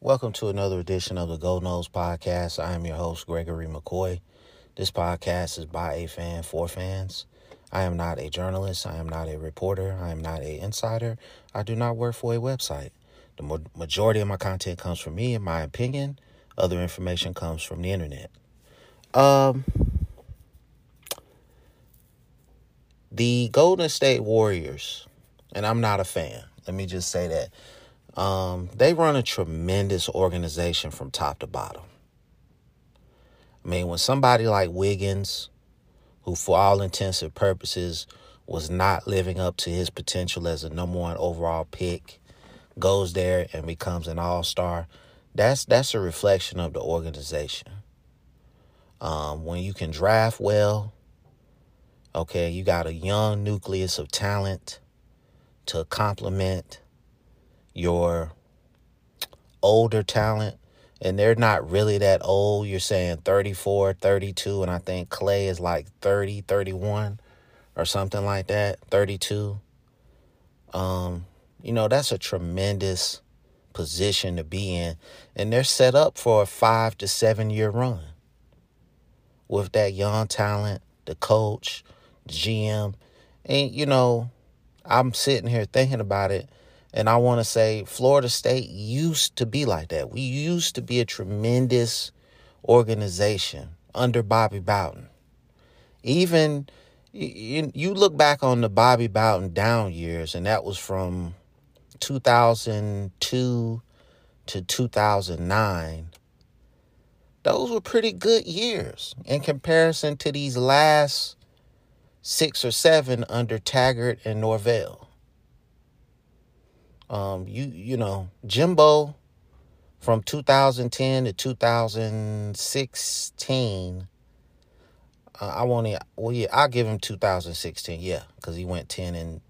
Welcome to another edition of the Go Noles podcast. I am your host, Gregory McCoy. This podcast is by a fan for fans. I am not a journalist. I am not a reporter. I am not an insider. I do not work for a website. The majority of my content comes from me and my opinion. Other information comes from the internet. The Golden State Warriors, and I'm not a fan. Let me just say that. They run a tremendous organization from top to bottom. I mean, when somebody like Wiggins, who for all intents and purposes was not living up to his potential as a number one overall pick, goes there and becomes an all-star, that's a reflection of the organization. When you can draft well, okay, you got a young nucleus of talent to complement your older talent, and they're not really that old. You're saying 34, 32, and I think Clay is like 30, 31 or something like that, 32. That's a tremendous position to be in, and they're set up for a 5 to 7 year run with that young talent, the coach, the GM. And, I'm sitting here thinking about it, and I want to say Florida State used to be like that. We used to be a tremendous organization under Bobby Bowden. Even you look back on the Bobby Bowden down years, and that was from 2002 to 2009. Those were pretty good years in comparison to these last 6 or 7 under Taggart and Norvell. Jimbo from 2010 to 2016, I'll give him 2016, yeah, because he went 10-3.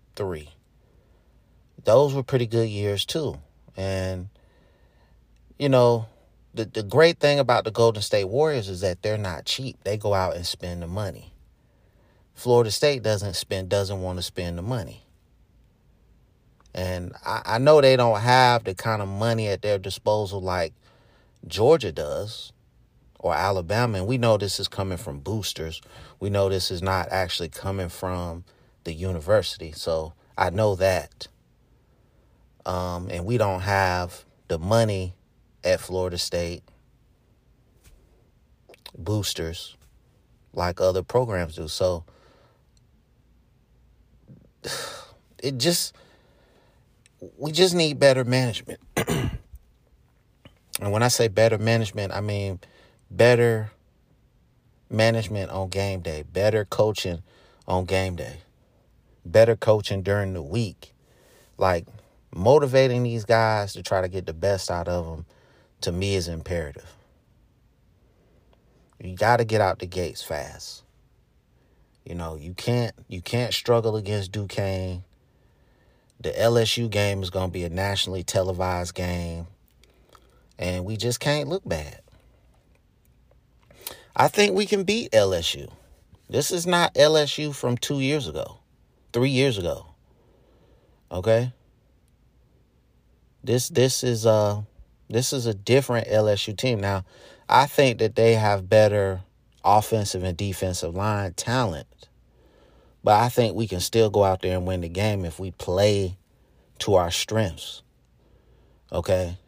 Those were pretty good years too. And, the great thing about the Golden State Warriors is that they're not cheap. They go out and spend the money. Florida State doesn't want to spend the money. And I know they don't have the kind of money at their disposal like Georgia does or Alabama. And we know this is coming from boosters. We know this is not actually coming from the university. So I know that. And we don't have the money at Florida State boosters like other programs do. So it just... we just need better management. And when I say better management, I mean better management on game day, better coaching on game day, better coaching during the week. Like, motivating these guys to try to get the best out of them, to me, is imperative. You got to get out the gates fast. You can't struggle against Duquesne. The LSU game is going to be a nationally televised game, and we just can't look bad. I think we can beat LSU. This is not LSU from 2 years ago, 3 years ago. Okay? This is a different LSU team. Now, I think that they have better offensive and defensive line talent. But I think we can still go out there and win the game if we play to our strengths, okay?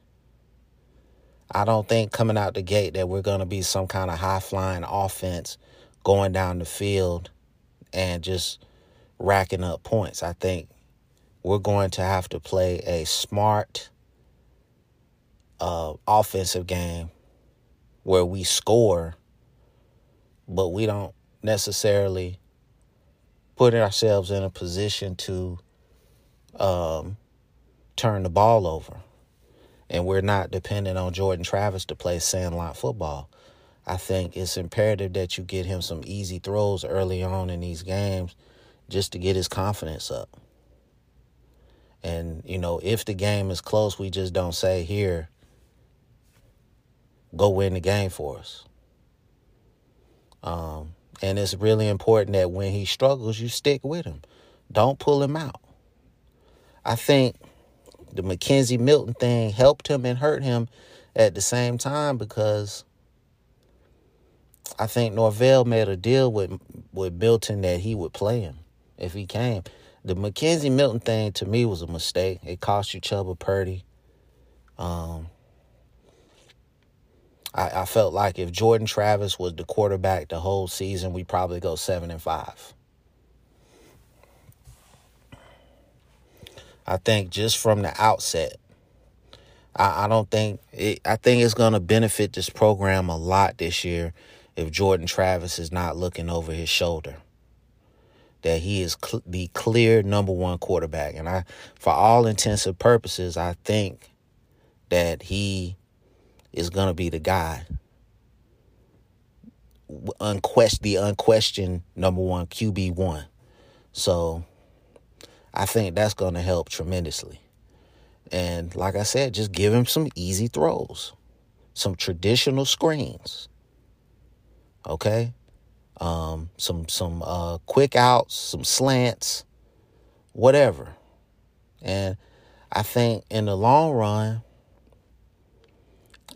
I don't think coming out the gate that we're going to be some kind of high-flying offense going down the field and just racking up points. I think we're going to have to play a smart offensive game where we score, but we don't necessarily put ourselves in a position to turn the ball over. and we're not dependent on Jordan Travis to play sandlot football. I think it's imperative that you get him some easy throws early on in these games just to get his confidence up. And, you know, if the game is close, we just don't say, here, go win the game for us. And it's really important that when he struggles, you stick with him. Don't pull him out. I think the McKenzie Milton thing helped him and hurt him at the same time, because I think Norvell made a deal with Milton that he would play him if he came. The McKenzie Milton thing, to me, was a mistake. It cost you Chubba Purdy. I felt like if Jordan Travis was the quarterback the whole season, we'd probably go 7-5. I think just from the outset, I think it's going to benefit this program a lot this year if Jordan Travis is not looking over his shoulder, that he is the clear number one quarterback. And I, for all intents and purposes, I think that he is going to be the guy, the unquestioned number one, QB1. So I think that's going to help tremendously. And like I said, just give him some easy throws, some traditional screens, okay? Some quick outs, some slants, whatever. And I think in the long run,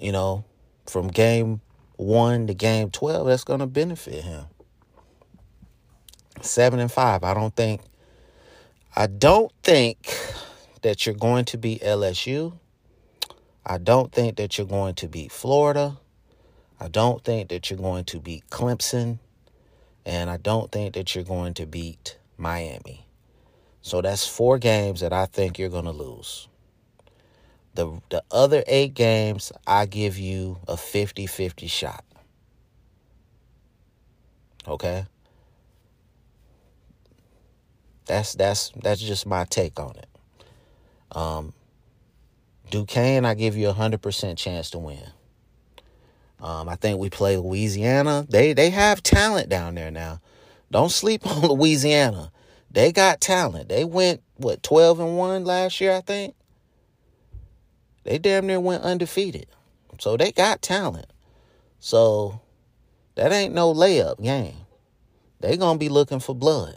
you know, from game 1 to game 12, that's going to benefit him. 7-5. I don't think that you're going to beat LSU. I don't think that you're going to beat Florida. I don't think that you're going to beat Clemson. And I don't think that you're going to beat Miami. So that's 4 games that I think you're going to lose. The other 8 games, I give you a 50-50 shot. Okay? That's just my take on it. Duquesne, I give you a 100% chance to win. I think we play Louisiana. They have talent down there now. Don't sleep on Louisiana. They got talent. They went, 12-1 last year, I think? They damn near went undefeated. So they got talent. So that ain't no layup game. They going to be looking for blood.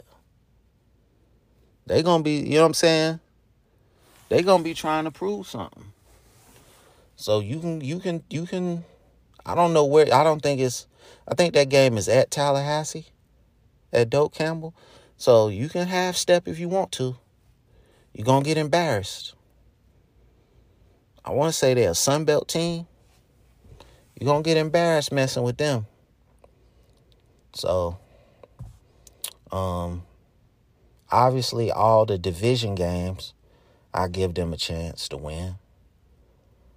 They going to be, you know what I'm saying? They going to be trying to prove something. So you can, I think that game is at Tallahassee, at Doak Campbell. So you can half step if you want to. You're going to get embarrassed. I want to say they're a Sunbelt team. You're going to get embarrassed messing with them. So, obviously all the division games, I give them a chance to win.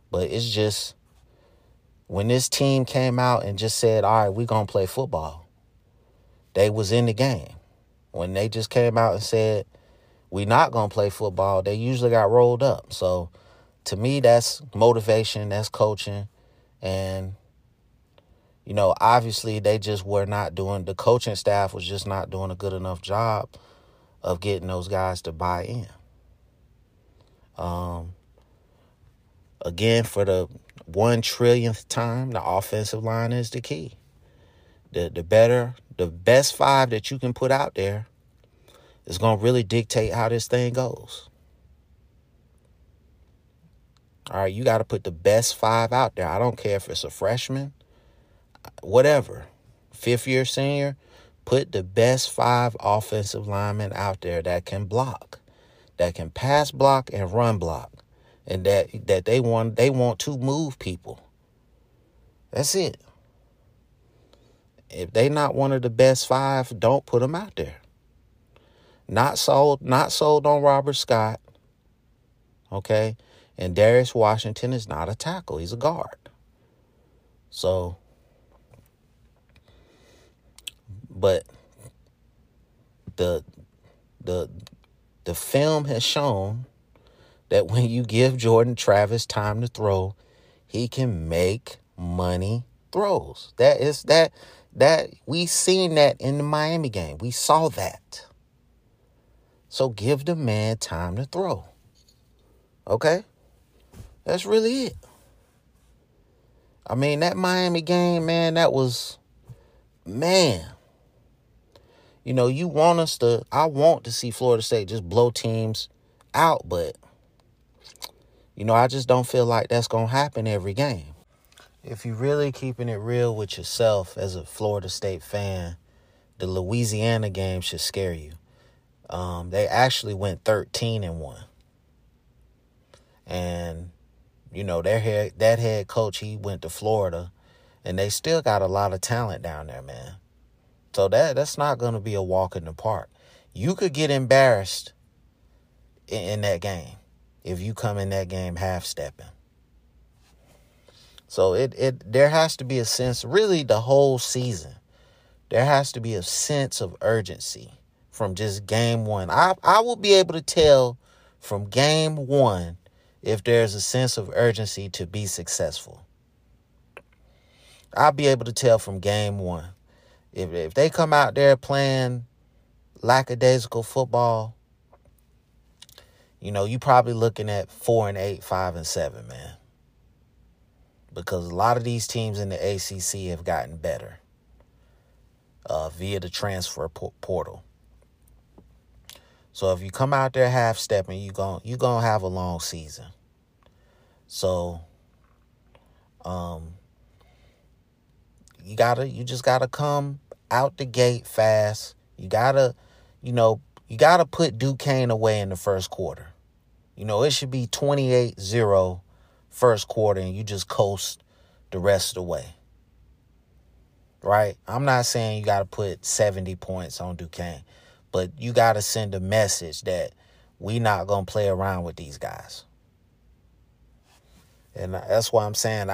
But it's just, when this team came out and just said, all right, we're going to play football, they was in the game. When they just came out and said, we're not going to play football, they usually got rolled up. So, to me, that's motivation, that's coaching. And, you know, obviously they just were not doing, the coaching staff was just not doing a good enough job of getting those guys to buy in. Again, for the 1 trillionth time, the offensive line is the key. The best 5 that you can put out there is going to really dictate how this thing goes. All right, you got to put the best 5 out there. I don't care if it's a freshman, whatever, 5th-year senior, put the best 5 offensive linemen out there that can block, that can pass block and run block, and that they want to move people. That's it. If they not one of the best 5, don't put them out there. Not sold on Robert Scott. Okay? And Darius Washington is not a tackle. He's a guard. So, but the film has shown that when you give Jordan Travis time to throw, he can make money throws. That we seen that in the Miami game. We saw that. So give the man time to throw. Okay? That's really it. I mean, that Miami game, man, that was, man. You know, you want us to, I want to see Florida State just blow teams out, but, you know, I just don't feel like that's going to happen every game. If you're really keeping it real with yourself as a Florida State fan, the Louisiana game should scare you. They actually went 13-1. And, you know, that head coach, he went to Florida, and they still got a lot of talent down there, man. So that's not going to be a walk in the park. You could get embarrassed in that game if you come in that game half-stepping. So there has to be a sense, really the whole season, there has to be a sense of urgency from just game one. I will be able to tell from game one if there's a sense of urgency to be successful. I'll be able to tell from game one. If they come out there playing lackadaisical football, you know, you probably looking at 4-8, 5-7, man. Because a lot of these teams in the ACC have gotten better via the transfer portal. So if you come out there half-stepping, you're going to have a long season. So you just got to come out the gate fast. You got to put Duquesne away in the first quarter. You know, it should be 28-0 first quarter, and you just coast the rest of the way. Right? I'm not saying you got to put 70 points on Duquesne, but you got to send a message that we not going to play around with these guys. And that's why I'm saying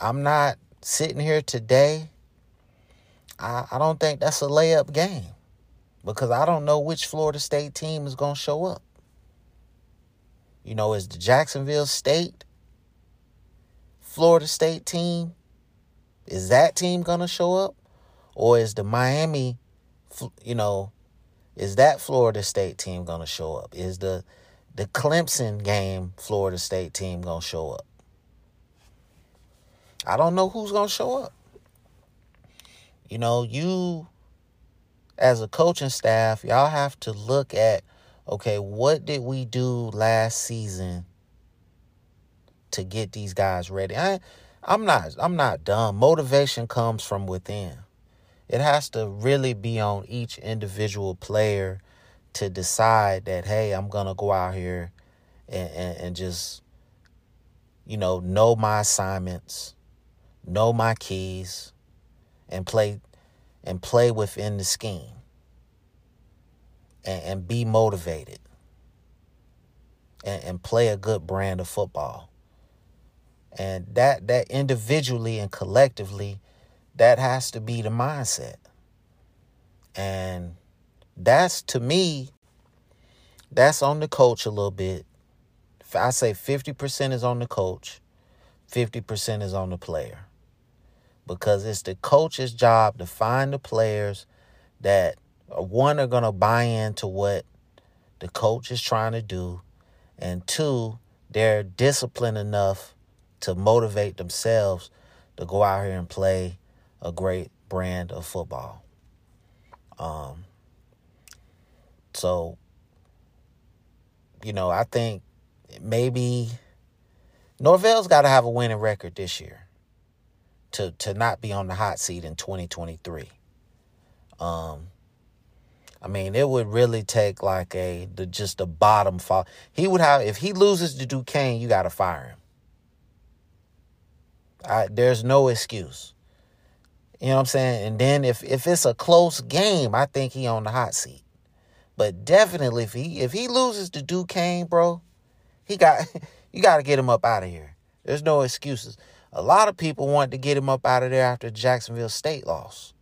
I'm not sitting here today. I don't think that's a layup game, because I don't know which Florida State team is going to show up. You know, is the Jacksonville State Florida State team, is that team going to show up? Or is the Miami, you know, is that Florida State team going to show up? Is the Clemson game Florida State team going to show up? I don't know who's going to show up. You know, you as a coaching staff, y'all have to look at, okay, what did we do last season to get these guys ready? I'm not dumb. Motivation comes from within. It has to really be on each individual player to decide that, hey, I'm going to go out here and just, you know my assignments, know my keys, and play within the scheme and be motivated and play a good brand of football. And that individually and collectively, that has to be the mindset. And that's, to me, that's on the coach a little bit. I say 50% is on the coach, 50% is on the player. Because it's the coach's job to find the players that, one, are going to buy into what the coach is trying to do, and two, they're disciplined enough to motivate themselves to go out here and play a great brand of football. So, you know, I think maybe Norvell's got to have a winning record this year to not be on the hot seat in 2023. I mean, it would really take like just the bottom fall. He would have, if he loses to Duquesne, you got to fire him. There's no excuse. You know what I'm saying? And then if it's a close game, I think he on the hot seat. But definitely if he loses to Duquesne, bro, you got to get him up out of here. There's no excuses. A lot of people want to get him up out of there after Jacksonville State loss.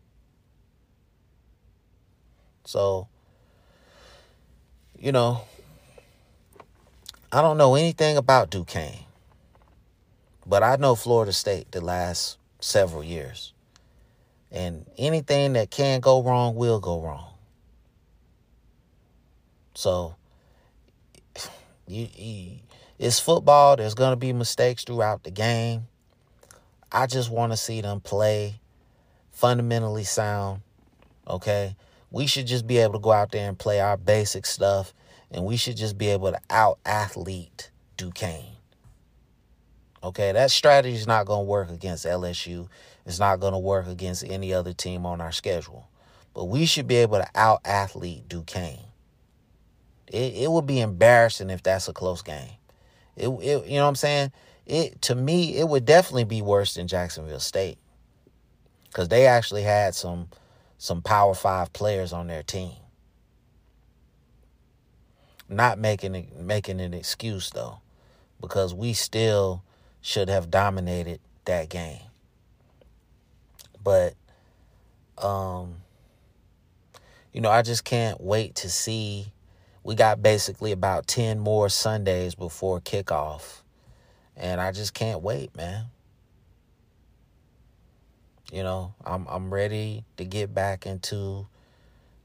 So, you know, I don't know anything about Duquesne, but I know Florida State the last several years. And anything that can go wrong will go wrong. So, it's football. There's going to be mistakes throughout the game. I just want to see them play fundamentally sound, okay? We should just be able to go out there and play our basic stuff, and we should just be able to out-athlete Duquesne. Okay, that strategy is not going to work against LSU. It's not going to work against any other team on our schedule. But we should be able to out-athlete Duquesne. It would be embarrassing if that's a close game. It you know what I'm saying? To me, it would definitely be worse than Jacksonville State because they actually had some Power 5 players on their team. Not making an excuse, though, because we still should have dominated that game. But, I just can't wait to see. We got basically about 10 more Sundays before kickoff. And I just can't wait, man. I'm ready to get back into,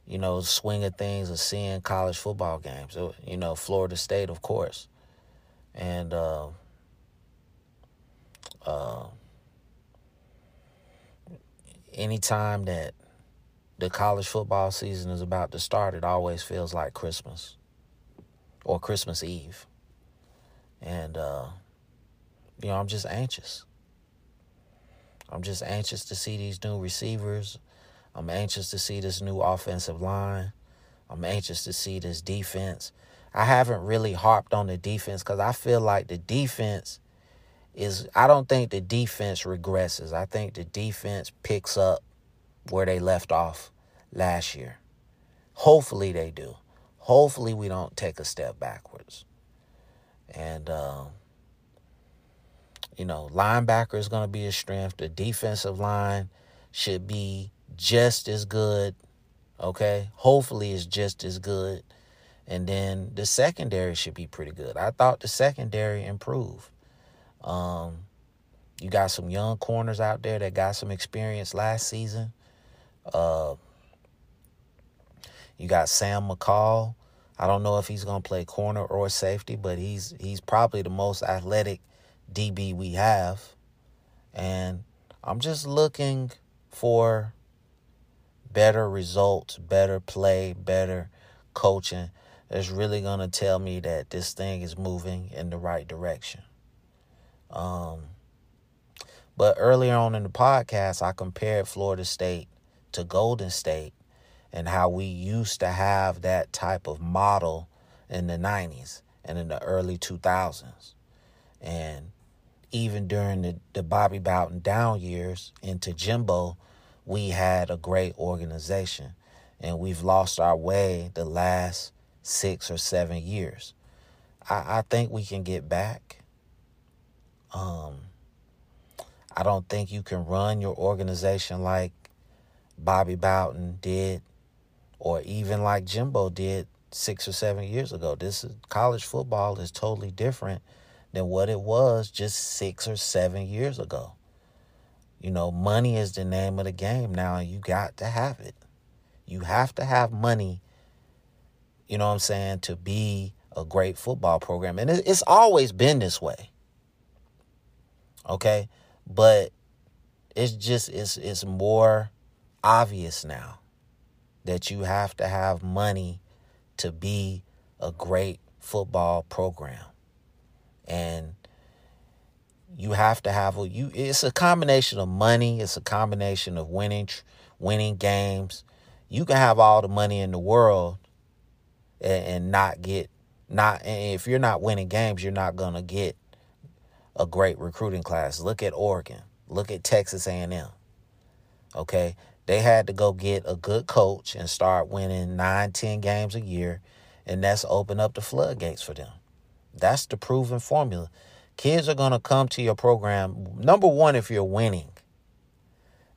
the swing of things of seeing college football games. Florida State, of course. And, anytime that the college football season is about to start, it always feels like Christmas or Christmas Eve. And, I'm just anxious. I'm just anxious to see these new receivers. I'm anxious to see this new offensive line. I'm anxious to see this defense. I haven't really harped on the defense because I feel like the defense I don't think the defense regresses. I think the defense picks up where they left off last year. Hopefully they do. Hopefully we don't take a step backwards. And, linebacker is going to be a strength. The defensive line should be just as good, okay? Hopefully it's just as good. And then the secondary should be pretty good. I thought the secondary improved. You got some young corners out there that got some experience last season. You got Sam McCall. I don't know if he's going to play corner or safety, but he's probably the most athletic DB we have. And I'm just looking for better results, better play, better coaching. That's really going to tell me that this thing is moving in the right direction. But earlier on in the podcast, I compared Florida State to Golden State and how we used to have that type of model in the 90s and in the early 2000s. And even during the Bobby Bowden down years into Jimbo, we had a great organization, and we've lost our way the last 6 or 7 years. I think we can get back. I don't think you can run your organization like Bobby Bowden did or even like Jimbo did 6 or 7 years ago. College football is totally different than what it was just 6 or 7 years ago. Money is the name of the game now, and you got to have it. You have to have money, to be a great football program. And it's always been this way. Okay, but it's just it's more obvious now that you have to have money to be a great football program, and you have to have It's a combination of money. It's a combination of winning games. You can have all the money in the world and and if you're not winning games, you're not gonna get a great recruiting class. Look at Oregon. Look at Texas A&M. Okay? They had to go get a good coach and start winning 9-10 games a year, and that's opened up the floodgates for them. That's the proven formula. Kids are going to come to your program, number one, if you're winning.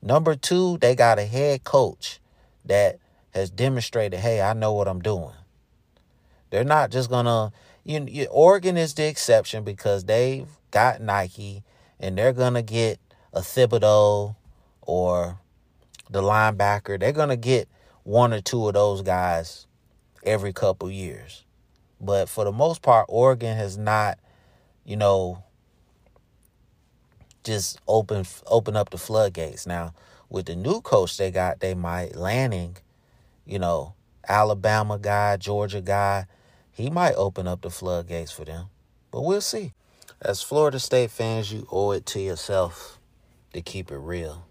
Number two, they got a head coach that has demonstrated, hey, I know what I'm doing. They're not just going to Oregon is the exception because they've got Nike, and they're going to get a Thibodeau or the linebacker. They're going to get one or two of those guys every couple years. But for the most part, Oregon has not, just open up the floodgates. Now, with the new coach they got, they might. Lanning, Alabama guy, Georgia guy, he might open up the floodgates for them. But we'll see. As Florida State fans, you owe it to yourself to keep it real.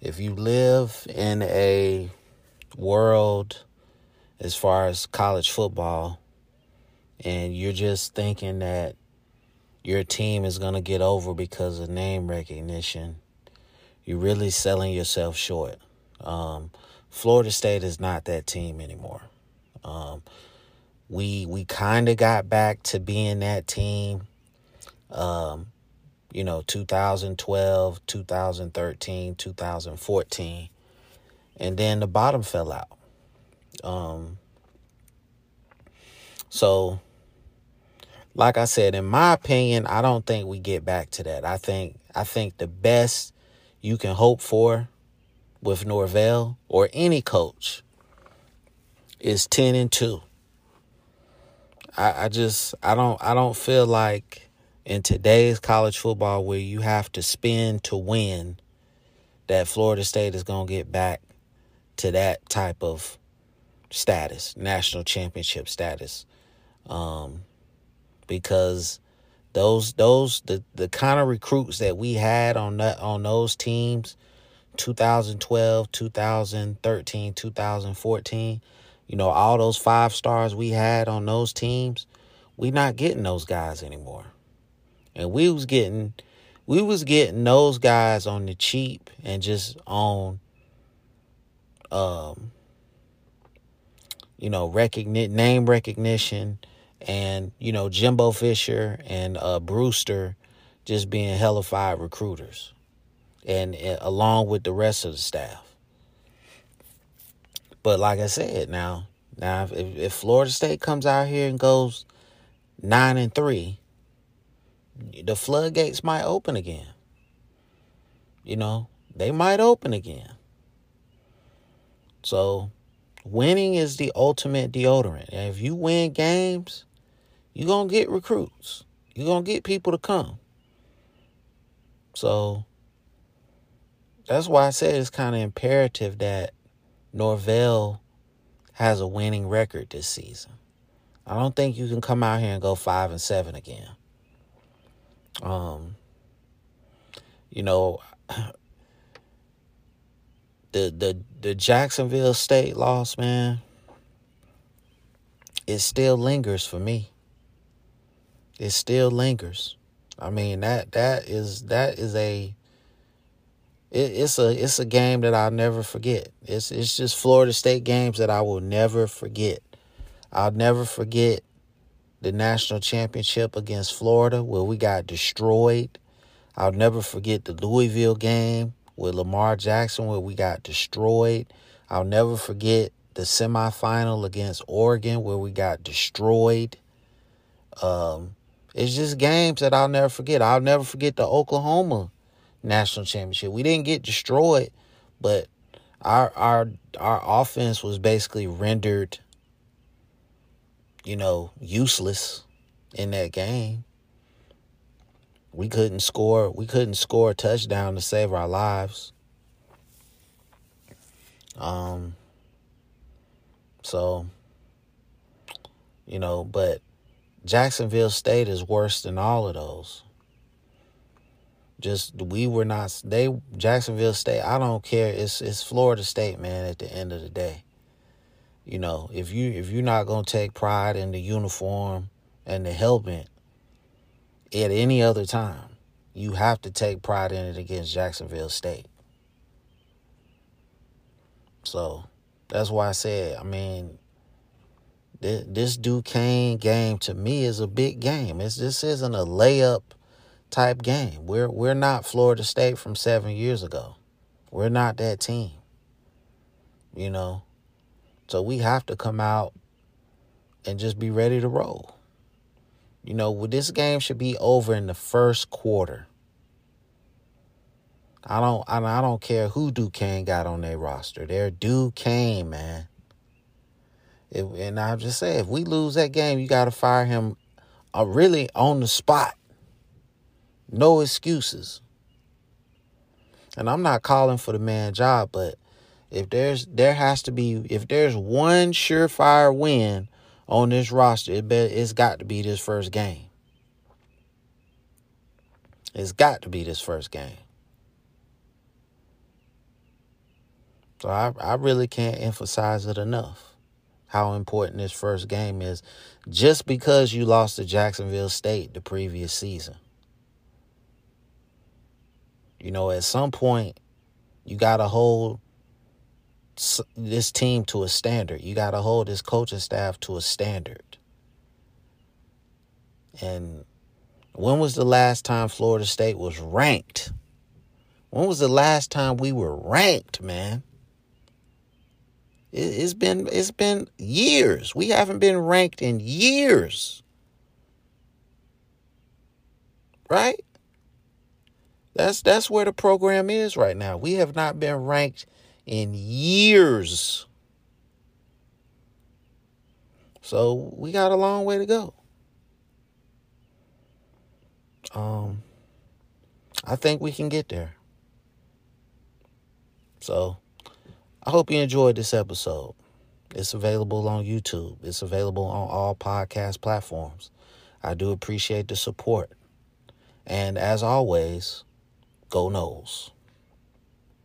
If you live in a world as far as college football and you're just thinking that your team is going to get over because of name recognition, you're really selling yourself short. Florida State is not that team anymore. We kind of got back to being that team, 2012, 2013, 2014, and then the bottom fell out. So, like I said, in my opinion, I don't think we get back to that. I think the best you can hope for with Norvell or any coach is 10-2. I don't feel like in today's college football where you have to spin to win that Florida State is going to get back to that type of status, national championship status. Because the kind of recruits that we had on those teams, 2012, 2013, 2014, all those 5 stars we had on those teams, we not getting those guys anymore. And we was getting those guys on the cheap and just on, name recognition. And, Jimbo Fisher and Brewster just being hellified recruiters, and along with the rest of the staff. But like I said, now if Florida State comes out here and goes 9-3, the floodgates might open again. They might open again. So winning is the ultimate deodorant. And if you win games, you're going to get recruits. You're going to get people to come. So that's why I said it's kind of imperative that Norvell has a winning record this season. I don't think you can come out here and go 5-7 again. The Jacksonville State loss, man, it still lingers for me. It still lingers. I mean, it's a game that I'll never forget. It's just Florida State games that I will never forget. I'll never forget the national championship against Florida where we got destroyed. I'll never forget the Louisville game with Lamar Jackson where we got destroyed. I'll never forget the semifinal against Oregon where we got destroyed. It's just games that I'll never forget. I'll never forget the Oklahoma national championship. We didn't get destroyed, but our offense was basically rendered, useless in that game. We couldn't score. We couldn't score a touchdown to save our lives. So, but Jacksonville State is worse than all of those. Jacksonville State, I don't care. It's Florida State, man, at the end of the day. If you're not going to take pride in the uniform and the helmet at any other time, you have to take pride in it against Jacksonville State. So that's why I said, this Duquesne game to me is a big game. This isn't a layup type game. We're not Florida State from 7 years ago. We're not that team. So we have to come out and just be ready to roll. You know, this game should be over in the first quarter. I don't care who Duquesne got on their roster. They're Duquesne, man. And I'll just say, if we lose that game, you got to fire him really on the spot. No excuses. And I'm not calling for the man job, but if there's one surefire win on this roster, it's got to be this first game. It's got to be this first game. So I really can't emphasize it enough, how important this first game is, just because you lost to Jacksonville State the previous season. You know, at some point, you got to hold this team to a standard. You got to hold this coaching staff to a standard. And when was the last time Florida State was ranked? When was the last time we were ranked, man? It's been years. We haven't been ranked in years. Right? That's where the program is right now. We have not been ranked in years. So we got a long way to go. I think we can get there. So I hope you enjoyed this episode. It's available on YouTube. It's available on all podcast platforms. I do appreciate the support. And as always, Go Noles.